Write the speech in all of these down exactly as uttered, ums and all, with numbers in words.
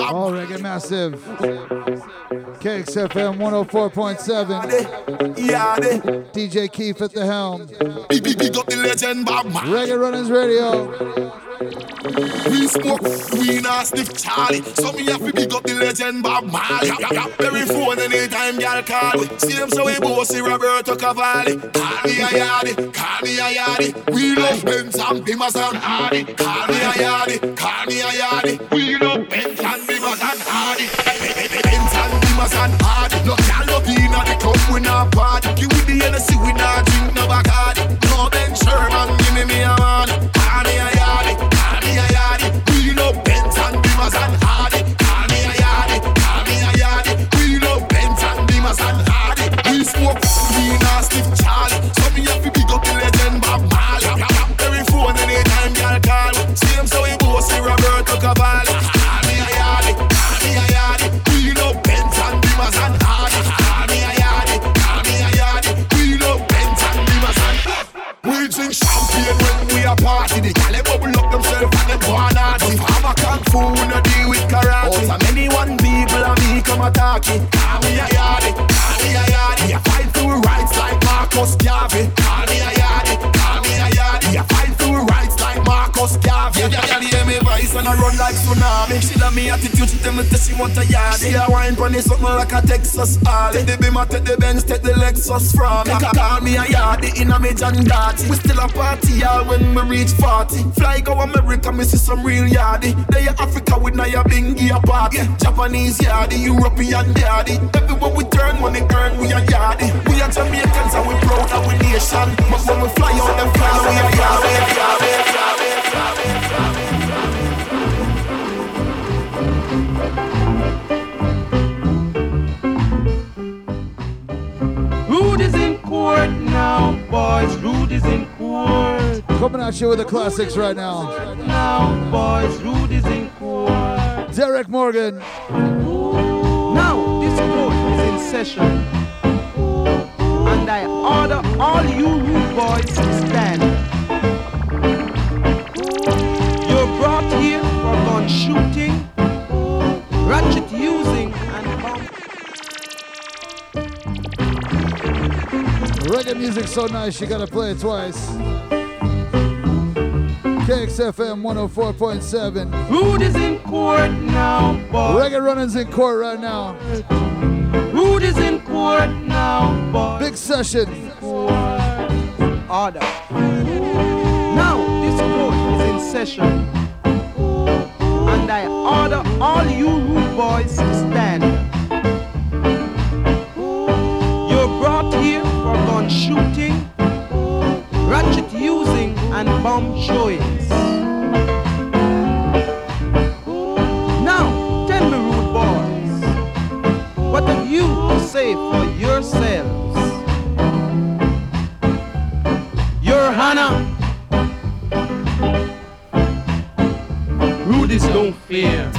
All Reggae Massive, K X F M one oh four point seven, D J Keith at the helm, Reggae Runners Radio. We smoke, we not sniff Charlie. So me have to pick up the legend Bob Marley. Every phone and anytime y'all call it. See them so we both see Roberto Cavalli. Call me a yardie, call me a yardie. We love Ben Sherman, Bimas and Hardy. Call me a yardie, call me a yardie. We love Ben Sherman, Bimas and Hardy. Ben Sherman, Bimas and Hardy. No y'all be in the club, we not party. Give me the N S C, we not drink no Bacardi. No Ben Sherman, give me me a man. Call me a yardie. We love Benz and Beamers and Hardy. Call me a yardie, call me a yardie. We love Benz and Beamers and Hardy. We smoke, we not stiff Charlie. So me have to pick up the legend Bob Marley. Every phone and anytime y'all call. See him so he goes see Roberto Cavalli. Call me a yardie, call me a yardie. We love Benz and them a talking. Call me a yardie, call me a yardie. I fight for rights like Marcus Garvey. Call me a yardie, call me a yardie. I fight for rights like Marcus Garvey. Yeah, yeah, yeah, me vice and I run like tsunami. She love me attitude, she tell me that she want a yardie. She a wine pony something like a Texas Harley. Take the Beamer, take the Benz, take the Lexus from me. Call me a yardie in a me John Gotti. We still a party y'all when we reach forty. Fly go America, me see some real yardie. They a Africa with na ya bingy a party. Yeah. Japanese yardie, European yardie. Everywhere we turn, money earn, we a yardie. We are Jamaicans and we proud of we nation. But when we fly on them fly, we a yardie, yardie, yardie, yardie, yardie. Rude is in court now, boys. Rude is in court. Coming at you with the classics right now. Now, boys. Rude is in court. Derek Morgan. Ooh. Now, this court is in session. Ooh. And I order all you rude boys to stand. Ooh. You're brought here for gun shooting, Ooh. ratchet using, and bomb. Reggae music's so nice, you gotta play it twice. K X F M one oh four point seven. Rude is in court now, boy. Reggae Runners in court right now. Rude is in court now, boy. Big session. Order. Now, this court is in session. And I order all you rude boys to stand. Shooting, ratchet using, and bomb showings. Now, tell me, rude boys, what have you to say for yourselves? Your Hannah, rudies don't fear.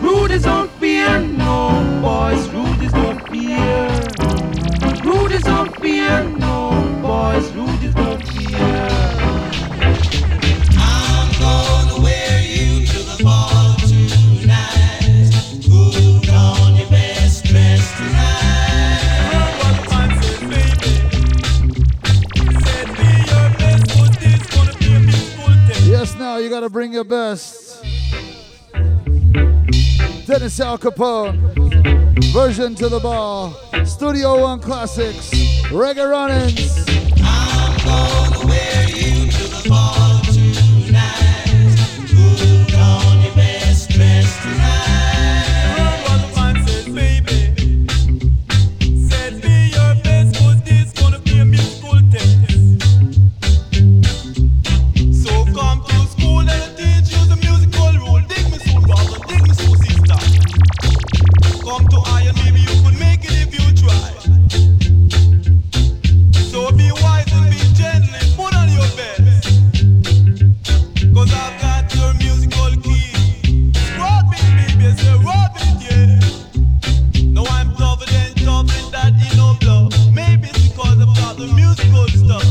Rudies don't fear, no boys. Rudies don't fear. Rudies don't fear, no boys. Rudies don't fear. I'm gonna wear you to the ball tonight. Put on your best dress tonight. What man said, baby? Said be your best, but this gonna be a beautiful day. Yes, now you gotta bring your best. Dennis Al Capone, version to the ball, Studio One classics, Reggae Runnings. I'm gonna wear you to the ball tonight. Put on your best dress tonight. What man said, baby? Said be your best, but this gonna be a beautiful day. So come to school and I'll teach you the musical rule. Dig me so, brother, dig me so, sister. Come to iron, maybe you could make it if you try. So be wise and be gentle, put on your best. Cause I've got your musical key. Road me, baby, say road me, yeah. Now I'm tougher than tough and that in no blood. Maybe it's because I've got the musical stuff.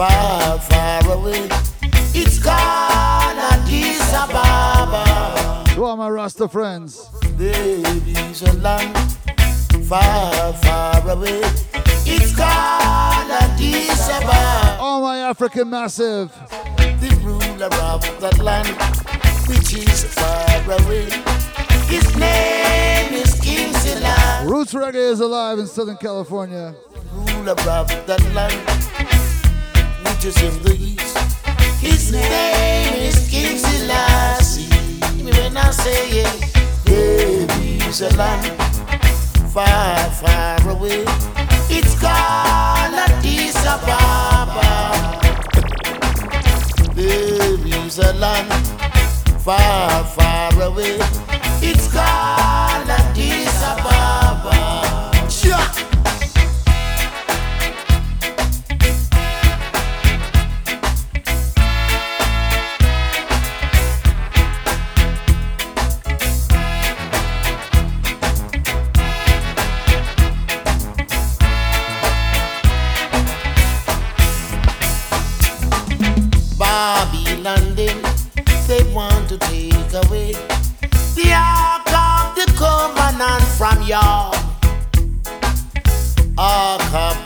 Far, far away. It's gone, Addis Ababa. To all my Rasta friends. Baby's a land far, far away. It's gone, Addis Ababa. All my African massive. The ruler of that land, which is far away. His name is King Zilat. Roots Reggae is alive in Southern California. The ruler of that land. Just in the east. His name is King Zilat. When I say it, baby's a land far, far away. It's gone, Addis Ababa. comes a land far, far away. It's called Addis Ababa. Sure.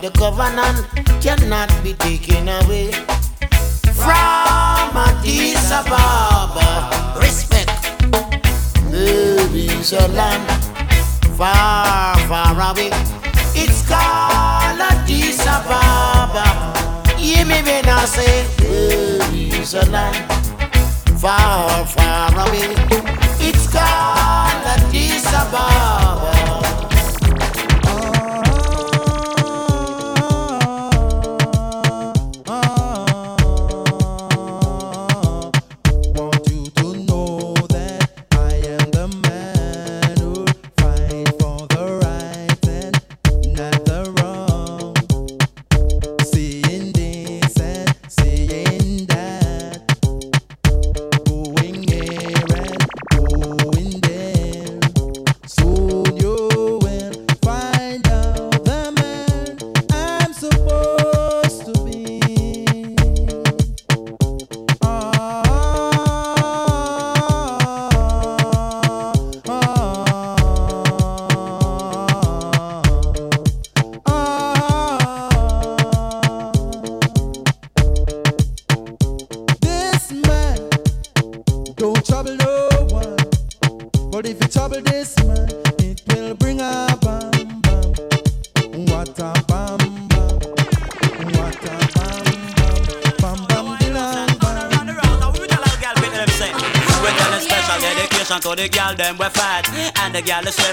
The covenant cannot be taken away from Addis Ababa. Respect. There is a land far, far away. It's called Addis Ababa. You may be now say there is a land far, far away. It's called Addis Ababa.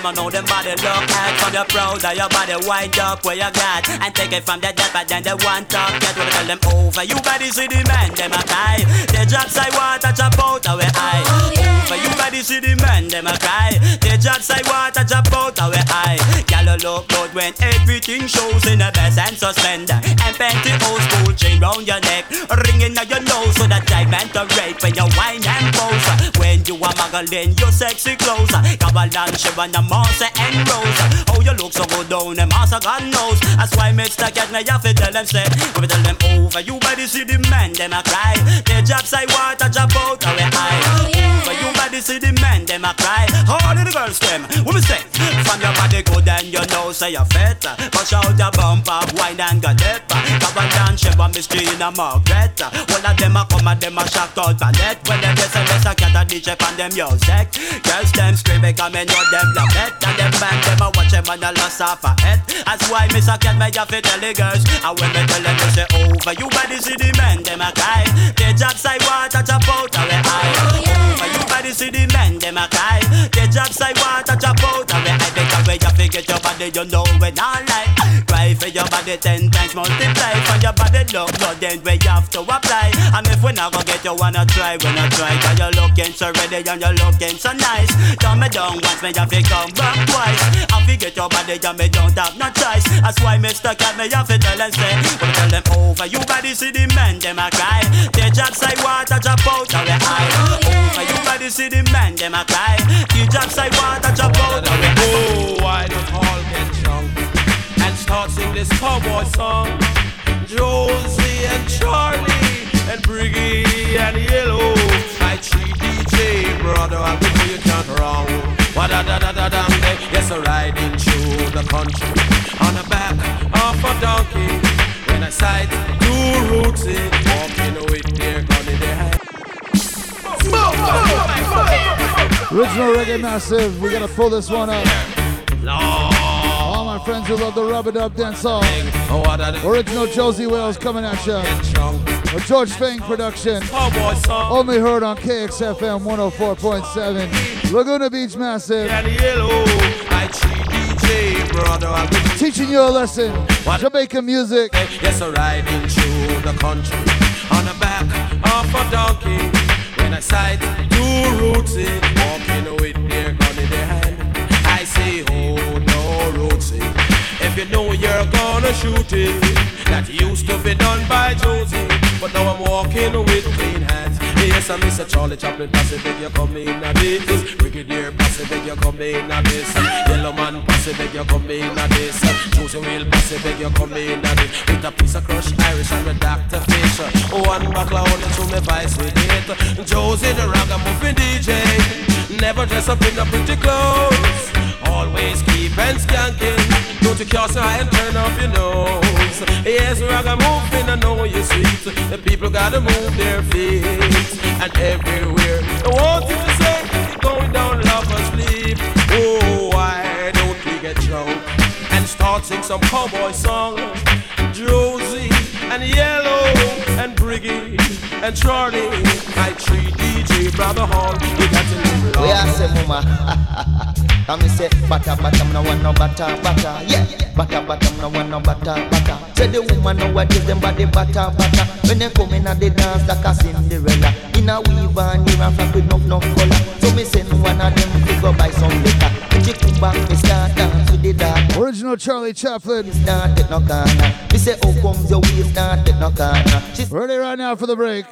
I know them body look at from the proud of your body wind up where you got and take it from the dead, but then they want to get what tell them over. You gotta see the man, them a cry. They drop side water, chop out our eye. Over, you gotta see the man, them a cry. They drop side water, chop out our eye. Gallo look good when everything shows in the best and suspender and panty old school chain round your neck, ringing out your nose so that I meant to rape when you wine and pose. When you are muggling your sexy clothes, Cavalon, Shivan, the Monster and Rose. Oh, you look so good down the master, God knows. That's why me stuck at me, you have to tell them say, we tell them over, you body see the man, them a cry. They drop side water, drop out of the eye. Over, you body see the man, them a cry. All the girls them, what we say? From your body good and you know say you're fat. Push out your bumper, wine and go deep. Cover down, shape on the street in a Margaret. All of them a come and them a shock out ballet. When they say, let's a cat a D J on them music. Girls them screaming, come and know them love. And them back, them a watch them and a loss of a head. That's why me suck at me, you fi tell the girls. And when me tell them, you say over, you body see the men, them a cry. They drop side water, chop out of the eye. Over, you body see the men, them a cry. They drop side water, chop out of the eye. Because when you forget your body, you know we not like. Cry for your body ten times, multiply. For your body look good, then we have to apply. And if we not go get you, wanna try, wanna try. Cause you're looking so ready and you're looking so nice. Come me down once, me you fi come back twice. I forget your body, you me don't have no choice. That's why Mister Cat me have to tell them say, we tell them over, you body see the men, them a cry. They drop side water, drop out of the eye. Over, you body see the men, them a cry. You drop side water, drop out of the eye. Oh, why don't all get drunk and start singing this cowboy song? Josie and Charlie and Briggie and Yellow. I treat D J, brother, I before you done wrong. Wa-da-da-da-da-dum, yes, I ride into the country on the back of a donkey. When I sight two rootsy walking with their gun in their hand. Original Reggae Massive, we gotta pull this one up. All my friends who love the rub-it-up dancehall. Original Josie Wales coming at ya. A George Fang production, only heard on K X F M one oh four point seven. Laguna Beach Massive. Teaching you a lesson. Jamaican music. Yes, I ride into the country on the back of a donkey. sight. Two rootsy walking with their gun in their hand. I say, oh no, rootsy, if you know you're gonna shoot it, that used to be done by Josie, but now I'm walking with clean hands. Yes, I miss a Charlie Chaplin posse, beg you come in a this. Brigadier posse, beg you come in a this. Yellow man posse, beg you come in a this. Josie Wales posse, beg you come in a this. With a piece of crushed Irish and a doctor fish. One buckler only to me vice with it. Josie the ragamuffin D J, never dress up in the pretty clothes, always keep and skanking. Don't you cross your eye and turn off your nose. Yes, ragamuffin, I know you're sweet. The people gotta move their feet. And everywhere, I want you to say, going down, love and sleep. Oh, why don't we get drunk and start singing some cowboy song? Josie and Yellow and Briggy and Charlie, I treat D J Brother Hall. We got to live long. We are say, mama. Come and say, butter, butter, no one no butter, butter, yeah. Butter, butter, no one no butter, butter. Say the woman no one gives them body butter, butter. When they come in and they dance like a Cinderella. In a weave and near and flat with no no color. So me send one of them to go buy some liquor. When she come back, me start dance with the dark. Original Charlie Chaplin. Start at no corner. Me say, oh, comes your way, start at no corner. Ready right now for the break.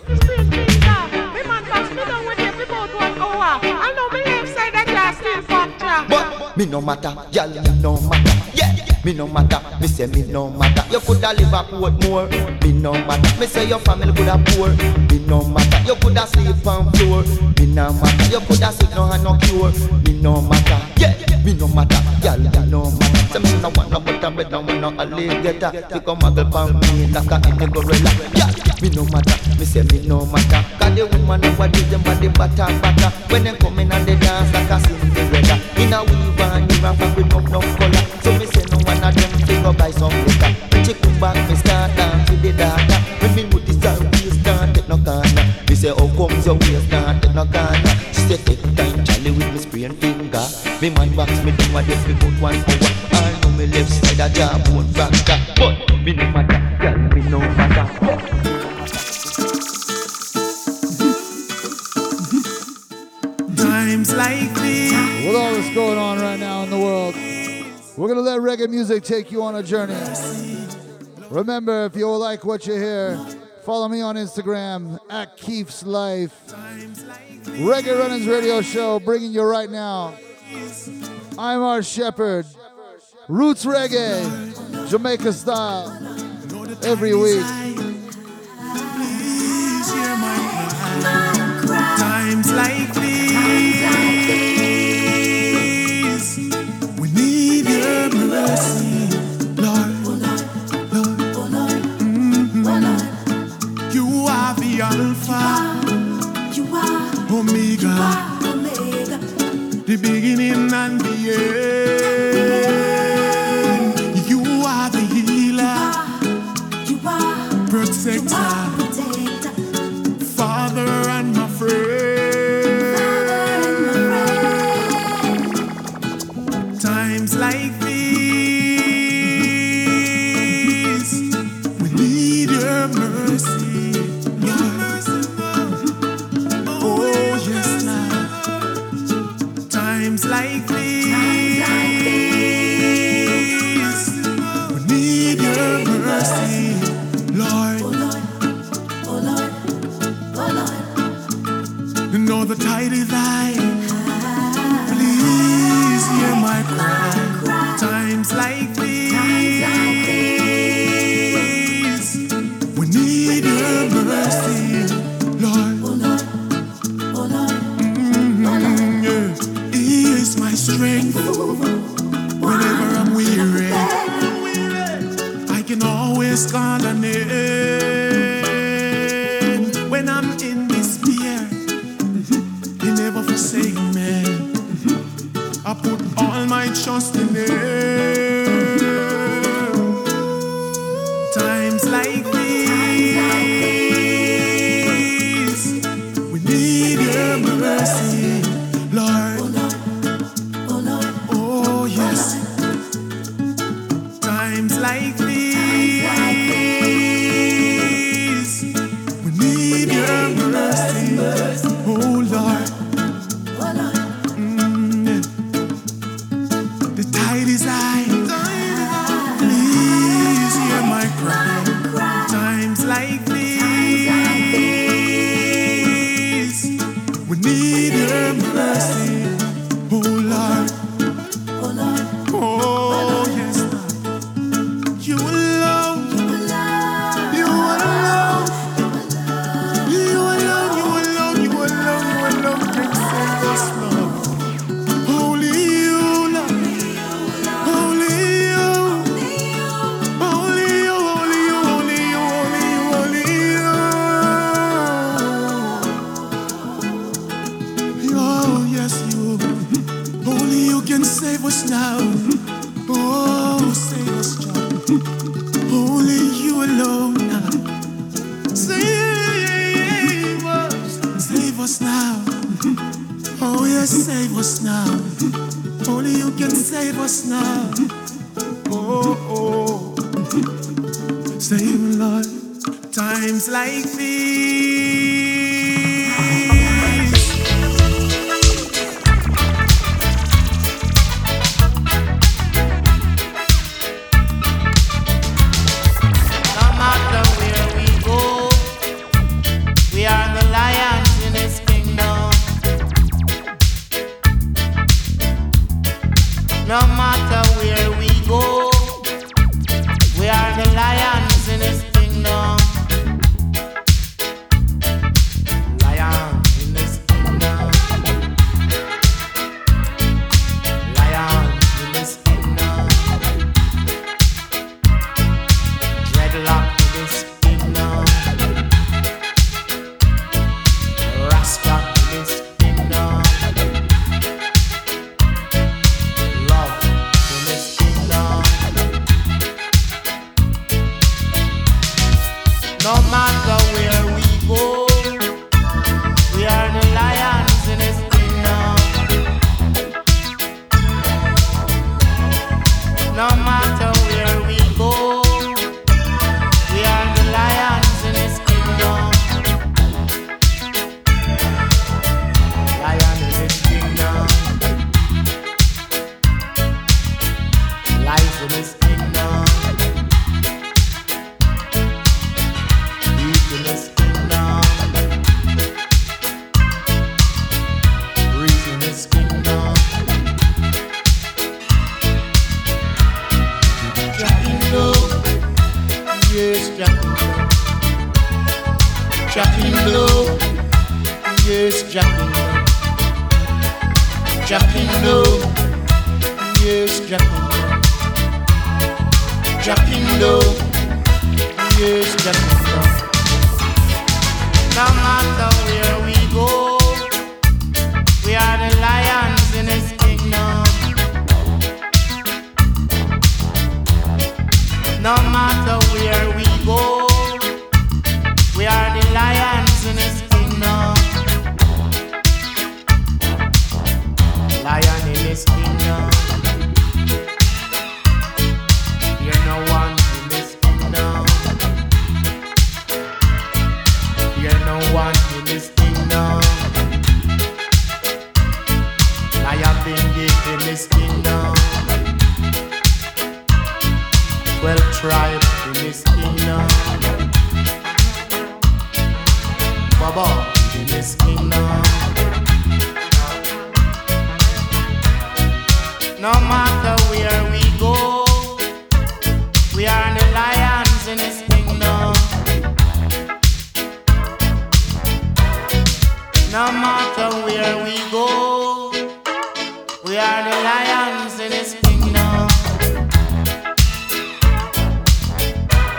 But me no matter, y'all me no matter. Yeah, me no matter, me say me no matter. You coulda live a port more, me no matter. Me say your family coulda poor, me no matter. You coulda sleep on floor, me no matter. You coulda sick no hand no cure, me no matter. Yeah, me no matter, y'all me no matter. Say me no want no butter bread, no want no alligator. You come a girl pon me like a any gorilla. Yeah, me no matter, me say me no matter. 'Cause the woman no want give them body butter, butter. When they come in and they dance like a Cinderella. In a weave and you wrap up with no no color. So me say no one of them take up by some liquor. When she come back, me start dance with the daughter. When me with the sound, we start at no corner. Me say, how comes your way start at no corner? She say, take time, Charlie, with me spraying finger. Me man wax me down a death, me put one hour. I know me left side a jaw bone fracture. But me no matter, girl, me no matter. Times like this. With all that's going on right now in the world, we're going to let reggae music take you on a journey. Remember, if you like what you hear, follow me on Instagram, at Keef's Life. Reggae Runners Radio Show, bringing you right now. I'm our shepherd. Roots reggae, Jamaica style, every week. Times like these. Mercy, Lord, Lord, Lord, mm-hmm. Lord, you are the Alpha, you are Omega, the beginning and the end. You are the healer, you are protector, Father and my friend. Times like the tide is high. Please hear my cry. Times like these, we need your mercy, Lord. Mm-hmm. Yeah. He is my strength. Whenever I'm weary, I can always call on it. When I'm in despair, never forsake me. I put all my trust in Him. Times like these, we need Your mercy, Lord. Oh yes. Times like these. save us now. Only you can save us now. Oh, oh. Save Lord. Times like these. No matter where we go, we are the lions in His kingdom. No matter where we go, we are the lions in His kingdom.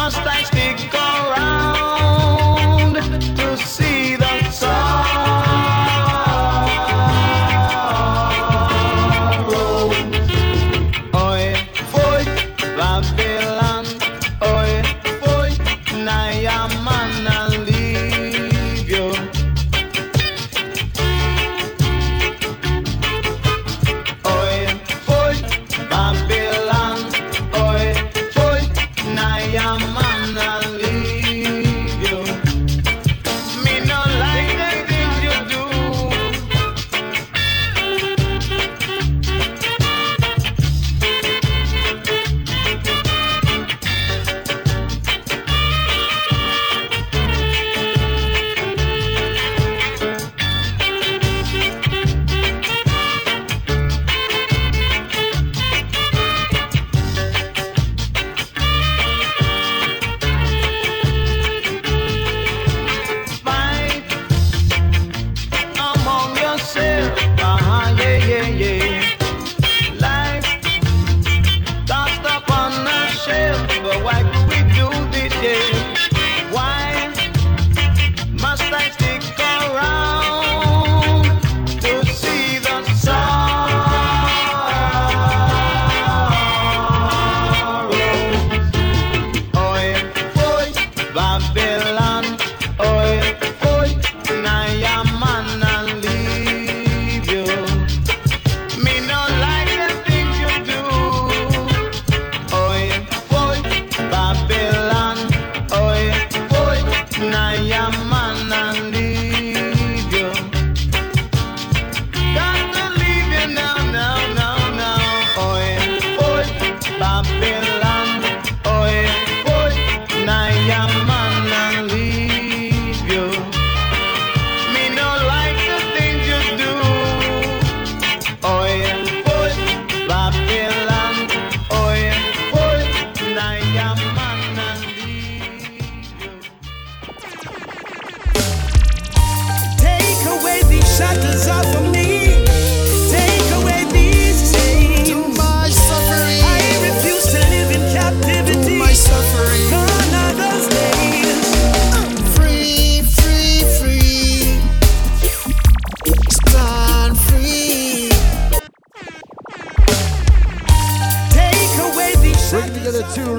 Must I stick around?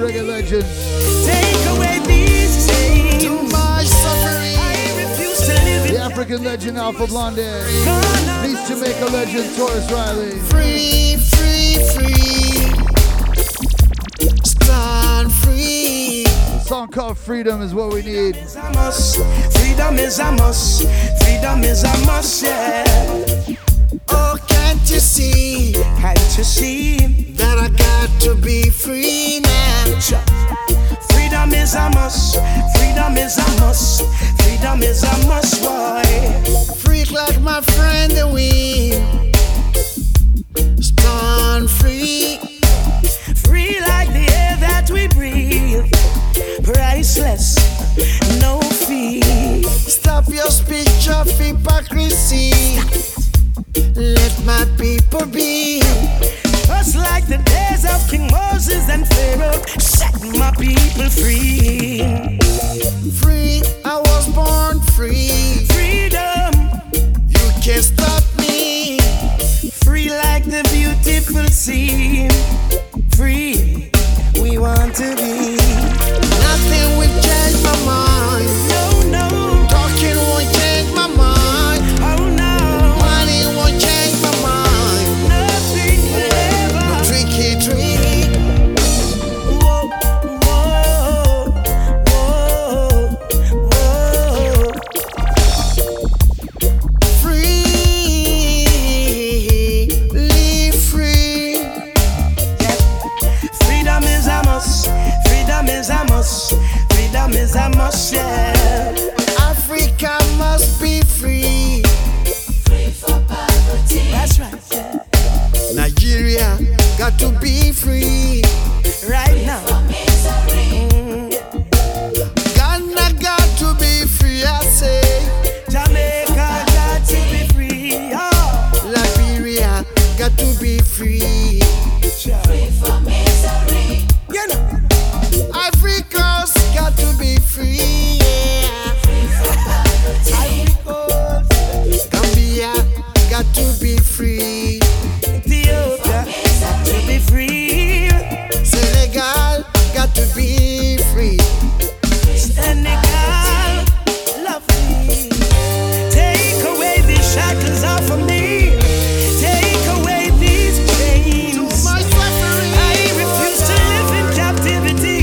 reggae legends. Take away these chains. Too much suffering. I refuse to live in the African legend Alpha Blonde. East Jamaica legend Taurus Riley. Free, free, free. Stand free. A song called Freedom is what we need. Freedom is a must. Freedom is a must. Freedom is a must, yeah. Oh, can't you see? Can't you see that I got to be free now? Freedom is a must. Freedom is a must. Freedom is a must, boy. Freak like my friend the wind. Stand free. Free like the air that we breathe. Priceless, no fee. Stop your speech of hypocrisy. Let my people be just like the days of King Moses and Pharaoh. Set my people free. Free, I was born free. Freedom, you can't stop me. Free like the beautiful sea. Free, we want to be. Nothing will change my mind. No, no. Talking won't change my mind. Oh, no. Freedom is a must, yeah. Africa must be free. Free from poverty. That's right, yeah. Nigeria got to be free. Right free now. From misery. Mm. Ghana got to be free, I say. Jamaica got to be free. Oh. Liberia got to be free. Free from misery. You know. Africa's got to be free, yeah. Africa's Gambia got to be free. Ethiopia got to be free. Senegal got to be free. Senegal, love me. Take away these shackles off of me. Take away these chains. Too much suffering. I refuse to live in captivity.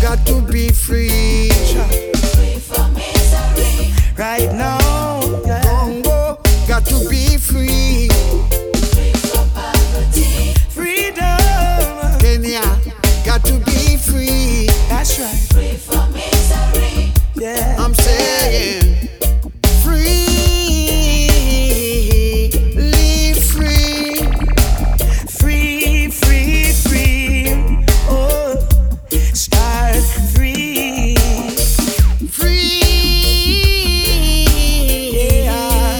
Got to be free. Free from misery. Right now, Congo got to be free. Free from poverty. Freedom. Kenya got to be free. That's right. Free from misery. Yeah. I'm saying free, live free, free, free, free. Oh. Start free, free, yeah.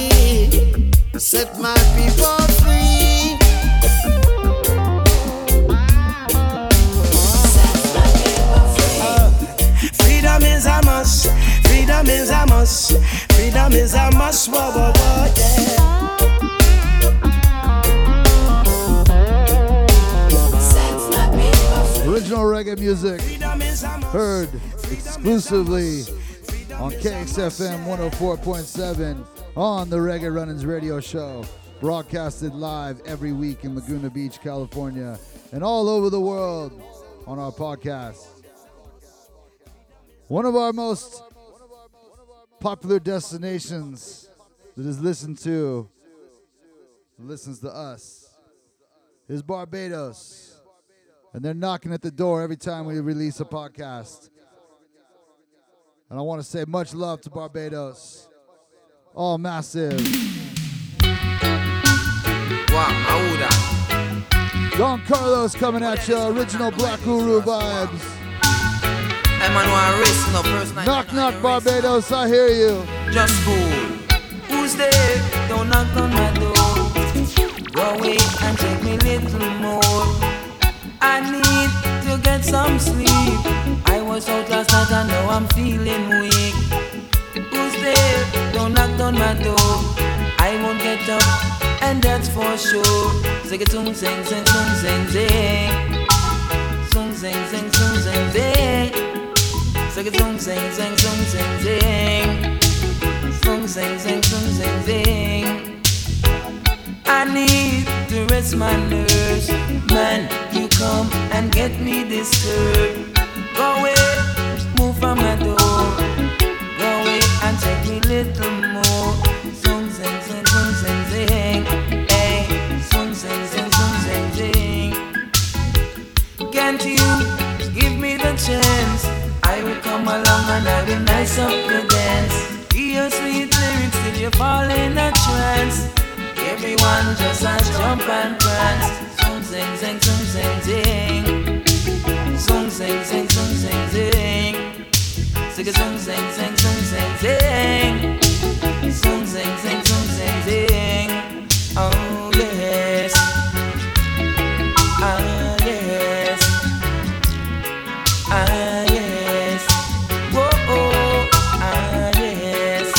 Set my people free. Set my people free. Uh, freedom is a must, freedom is a must, freedom is a must, whoa, whoa, whoa, yeah. Original reggae music heard exclusively on K X F M one oh four point seven on the Reggae Runners Radio Show. Broadcasted live every week in Laguna Beach, California, and all over the world on our podcast. One of our most popular destinations that is listened to, listens to us, is Barbados. And they're knocking at the door every time we release a podcast. And I want to say much love to Barbados. All massive. Don Carlos coming at you, original Black Guru vibes. Knock, knock, Barbados, I hear you. Just fool. Who's there? Don't knock on my door. Go away and take me little more. I need to get some sleep. I was out last night and now I'm feeling weak. Who's there? Don't knock on my door. I won't get up. And that's for sure. Zing zing zing zing zing zing. Zing zing zing zing zing. Zing zing zing zing zing zing. Zing zing zing zing zing. I need to rest my nerves. Man, you come and get me disturbed. Go away, move from my door. Go away and take me little more. Zing zing zing zing zing zing. Can't you give me the chance? I will come along and I will nice up the dance. Hear sweet lyrics till you fall in a trance. Everyone just a jump and prance. Song sing sing song sing sing. Song sing sing song sing sing. Sing song sing sing song sing sing. Song sing sing song sing sing. Oh yes. Oh yes. Ah yes, whoa oh, ah yes.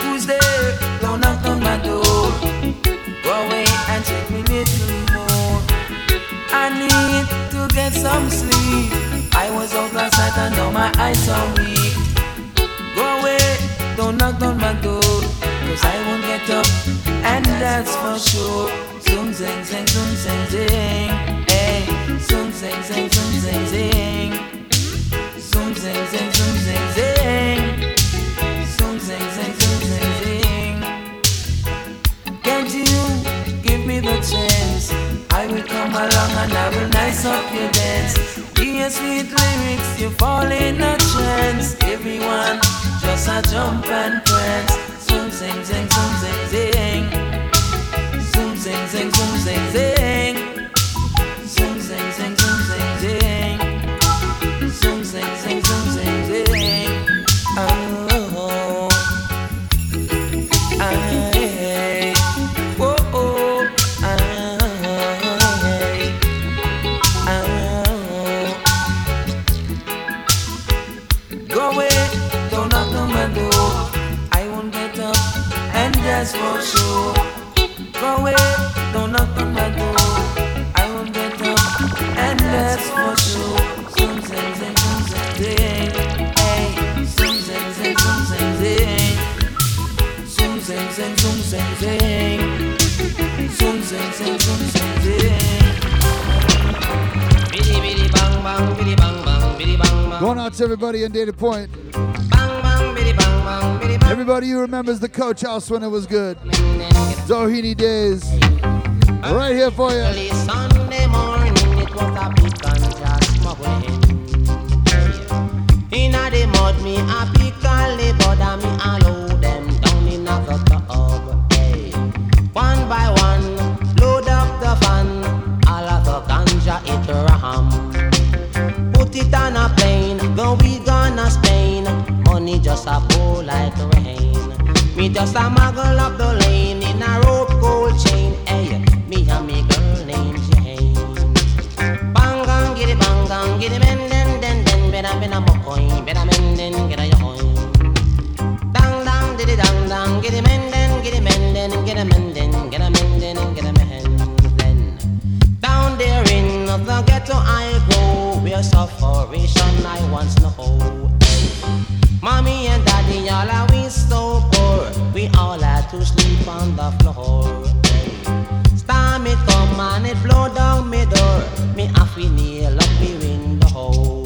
Who's there? Don't knock on my door. Go away and take me little more. I need to get some sleep. I was out last night and now my eyes are weak. Go away, don't knock on my door. Cause I won't get up, and that's for sure. Zoom zing zing zoom zing zing. Hey, zoom zing zing zoom zing zing. Zoom zing zing zoom zing zing. Zoom zing zing zoom zing zing. Can't you give me the chance? I will come along and I will nice up your dance. Hear sweet lyrics, you fall in a trance. Everyone, just a jump and prance. Zoom zing zing zoom zing zing. Zoom zing zing zoom zing zing. Zoom zing zing zoom zing zing. Zoom zing zing zoom zing zing. Oh, ah yeah. Whoa oh, ah ah. That's for sure. Go away, don't knock on my door. I won't get up, and that's for sure. Zoom zing zing zoom zing zing, hey. Zoom zing zing zoom zing zing, zoom zing zing zoom zing zing, zoom zing zing zoom zing zing. Biddy biddy bang bang, biddy bang bang, biddy bang bang. Going out to everybody in Data Point. Everybody who remembers the Coach House when it was good. Zohini days. Right here for you. Sunday morning, it was a big contract. In the mud, me a big cali, but I me allow them down in the tub. One by one, load up the fan. All of the ganja, it ram. Put it on a plane, go we gonna Spain. Money just a pour like rain. Me just a muggle up the lane in a rope gold chain. Hey, me and me girl named Jane. Bang gang, giddy bang gang, giddy men den den den. Beda beda mokoin, beda men den giddy yoin. Dang dang, diddy dang dang, giddy men den, giddy men den, giddy men den, giddy men den, giddy men den. Down there in the ghetto I go, where sufferation I once know. Mommy and daddy, all are we so poor. We all had to sleep on the floor. Storm it come and it blow down me door. Me half we nail up me window.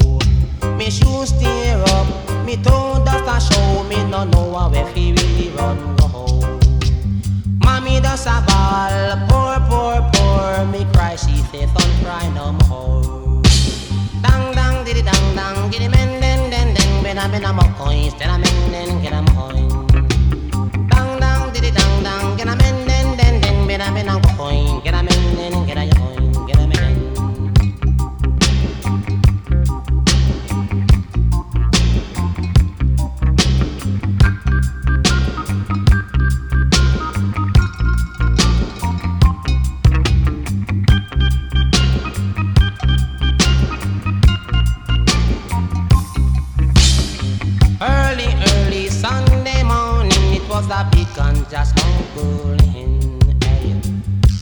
Me shoes tear up, me toe dust a show. Me no know where he really run go. Mommy does a ball, poor, poor, poor. Me cry, she said,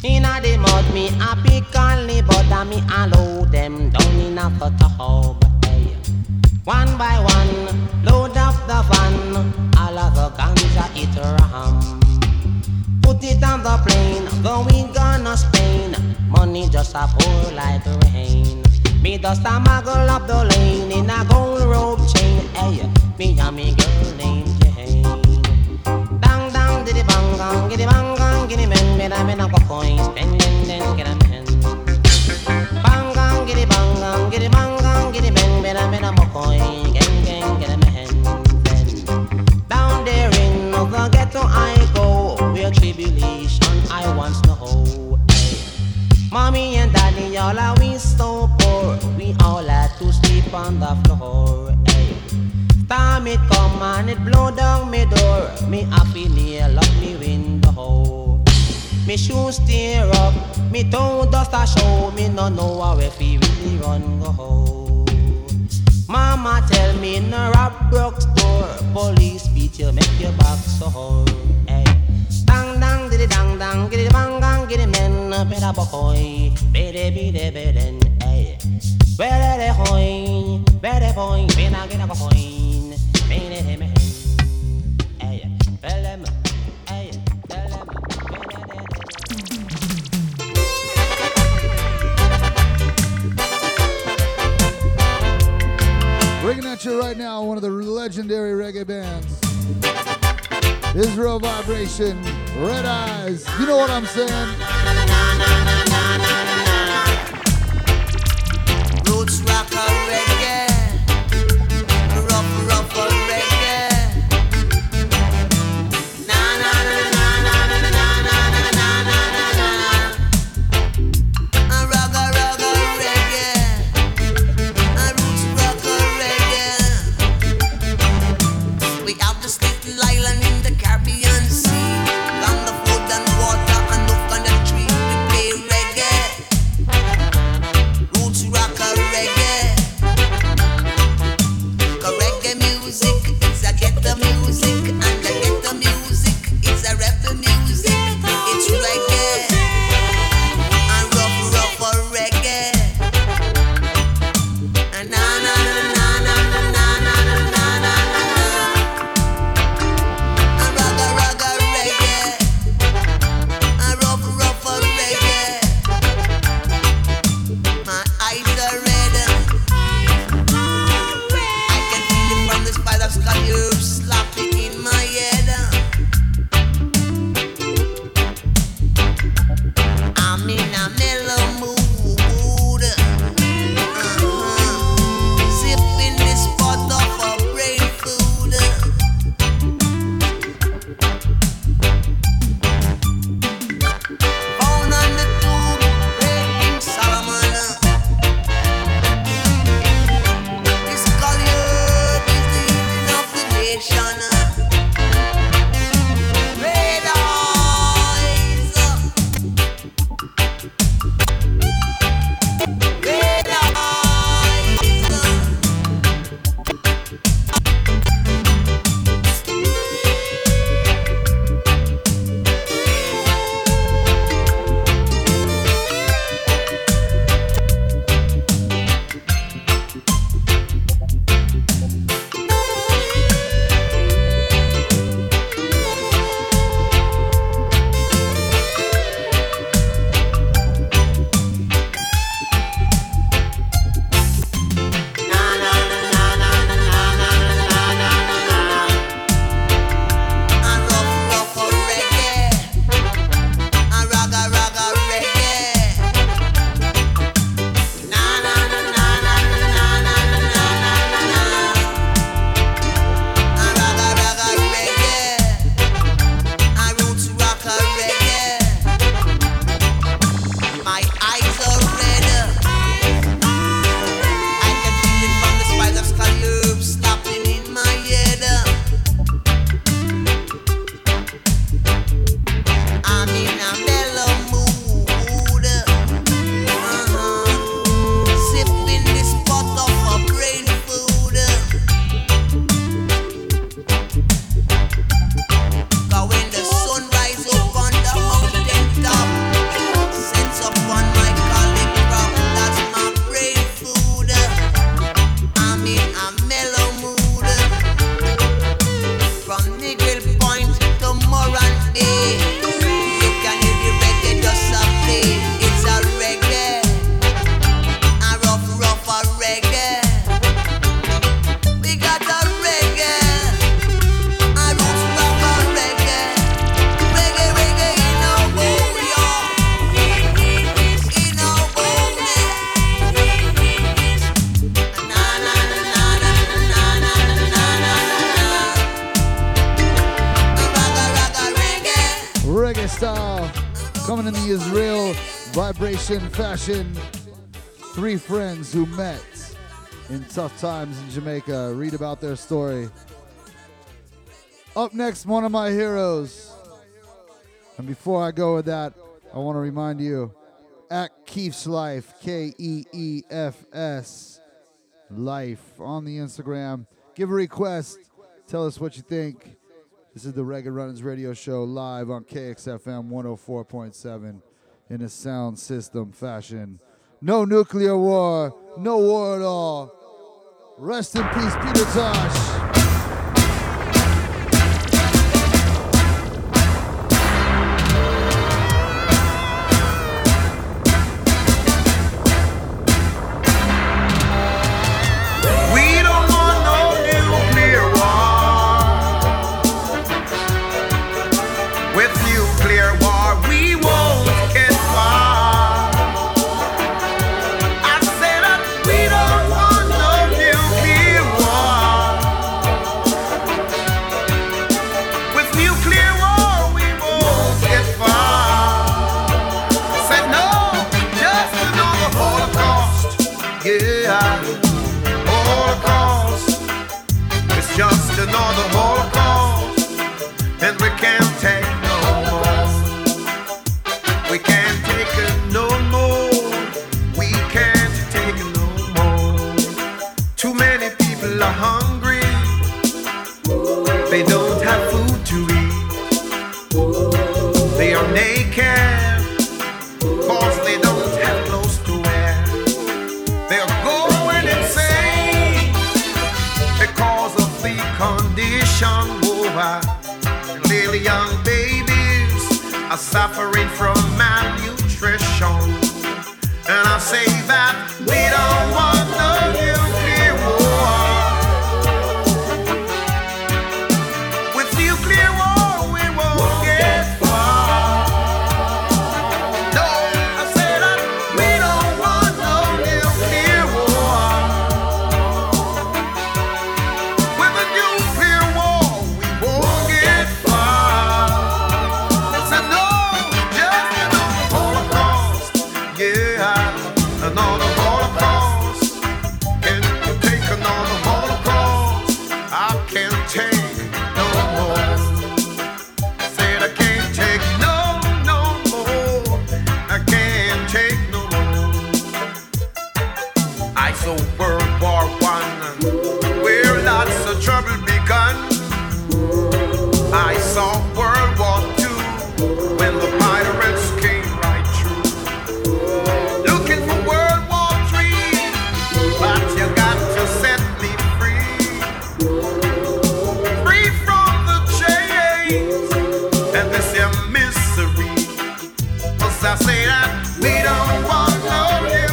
Inna the mud, me a pick only, but a me a load them down in a foothold. Hey. One by one, load up the van, all of the ganja it ram. Put it on the plane, going gonna Spain, money just a pour like rain. Me just a muggle up the lane in a gold rope chain, hey. Me and me girl named Jane. Dang dang diddy bang gang, giddy bang gang, giddy men, me da me na coins, ten ten ten, get a men. Bang gang, giddy bang gang, giddy bang gang, giddy men, me da me na coins, gang gang, get a men. Down there in the ghetto I go, where tribulation I once know. Mommy and daddy, all are we so poor, we all had to sleep on the floor. Hey. Time it come and it blow down me door, me happy near lock me window. Me shoes tear up, me toe dust a show, me no know how if he really run go. Mama tell me in a rap broke store, police beat you, make your back so hard. Hey. Dang dang diddy dang dang, giddy bang gang, giddy men, better boy, better be the beden, eh. Better the coin, better coin, better get a coin, better him, eh. Tell them, eh, tell them, better. Bringing at you right now one of the legendary reggae bands. Israel Vibration, Red Eyes, you know what I'm saying? Roots rock a reggae, rough, rough a reggae. Na na na na na na na na na na na. Rock a rock a reggae, roots rock a reggae. We have to stick to island in the Caribbean Sea, on the food and water and look on the tree, we play reggae. now, coming in the Israel Vibration fashion. Three friends who met in tough times in Jamaica. Read about their story. Up next, one of my heroes. And before I go with that, I want to remind you, at Keef's Life, K E E F S Life on the Instagram. Give a request. Tell us what you think. This is the Reggae Runners Radio Show live on K X F M one oh four point seven in a sound system fashion. No nuclear war, no war at all. Rest in peace, Peter Tosh. Suffering from malnutrition, and I say that we don't want no nuclear war. With nuclear war we won't get far. No, I say that we don't want no nuclear war. With a nuclear war we won't get far. I said no. I saw World War Two when the pirates came right through. Looking for World War Three, but you got to set me free, free from the chains and this your misery. 'Cause I say that we don't want no new.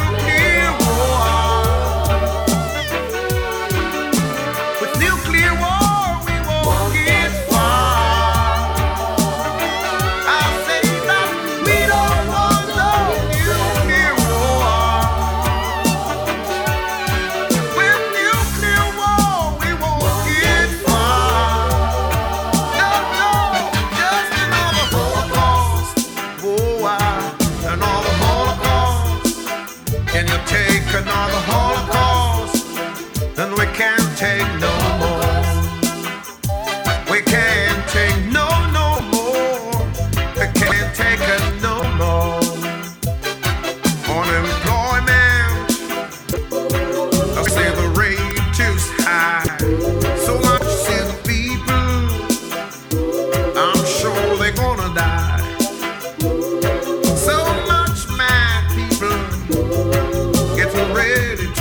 Ready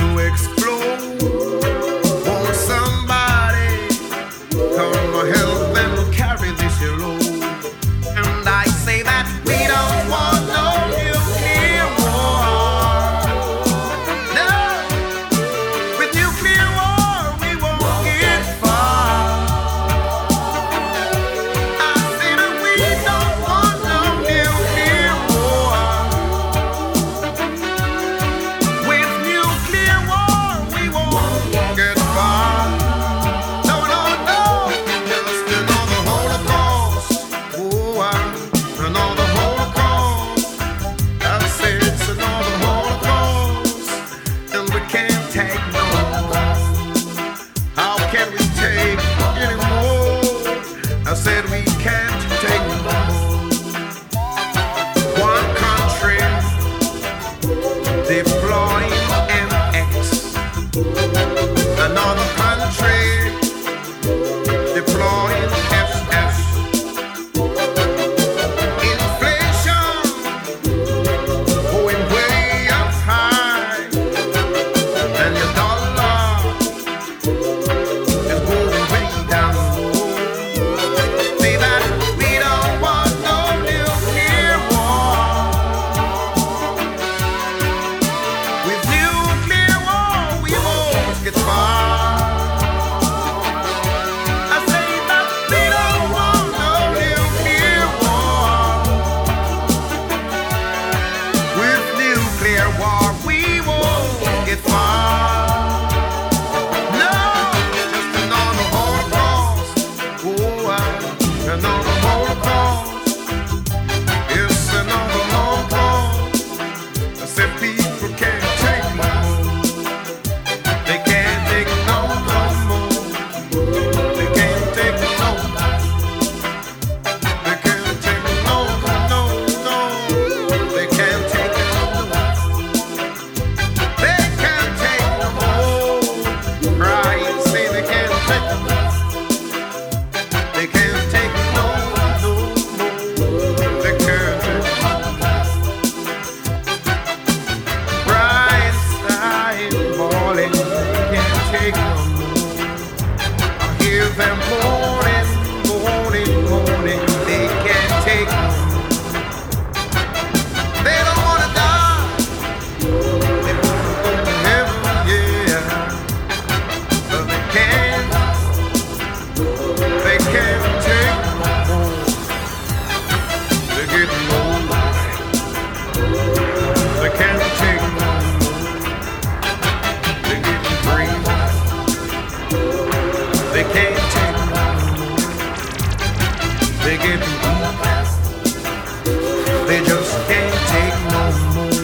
can't take no more.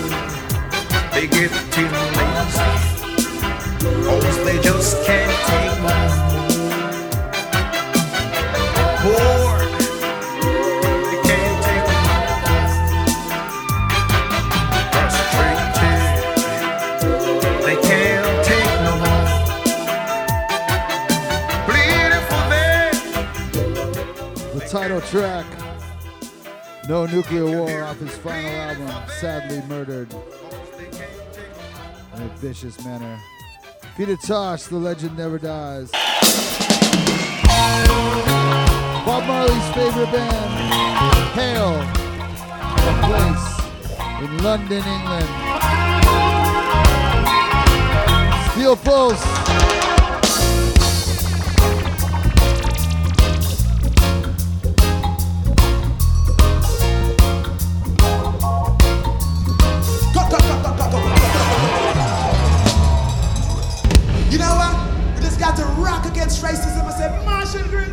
They get too lazy. Oh, they just can't take no more. Bored. They can't take no more. Frustrated. They can't take no more. Bleeding for them. The title track, No Nuclear War, off his final album, Sadly Murdered in a Vicious Manner. Peter Tosh, The Legend Never Dies. Bob Marley's favorite band, hail from a place in London, England. Steel Pulse. Racism, I said, Marshall Green.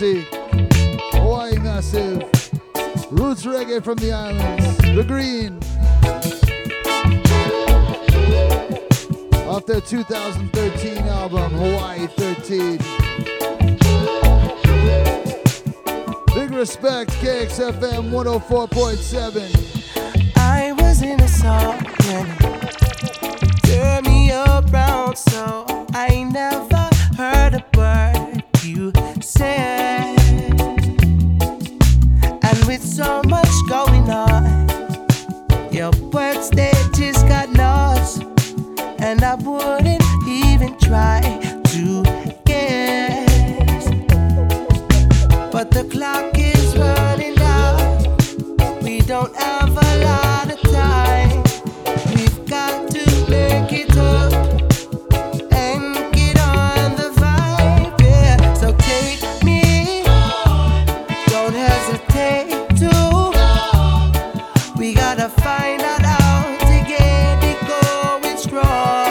Music, Hawaii Massive, Roots Reggae from the Islands, The Green. Off their two thousand thirteen album, Hawaii thirteen. Big respect, K X F M one oh four point seven. I was in a song, turn me around, so I never heard a word you said. And with so much going on, your words, they just got lost. And I wouldn't even try to guess. But the clock is running out. We don't have a lot of time. We've got to make it up and get on the vibe, yeah. So take me, don't hesitate to. We gotta find out how to get it going strong.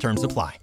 Terms apply.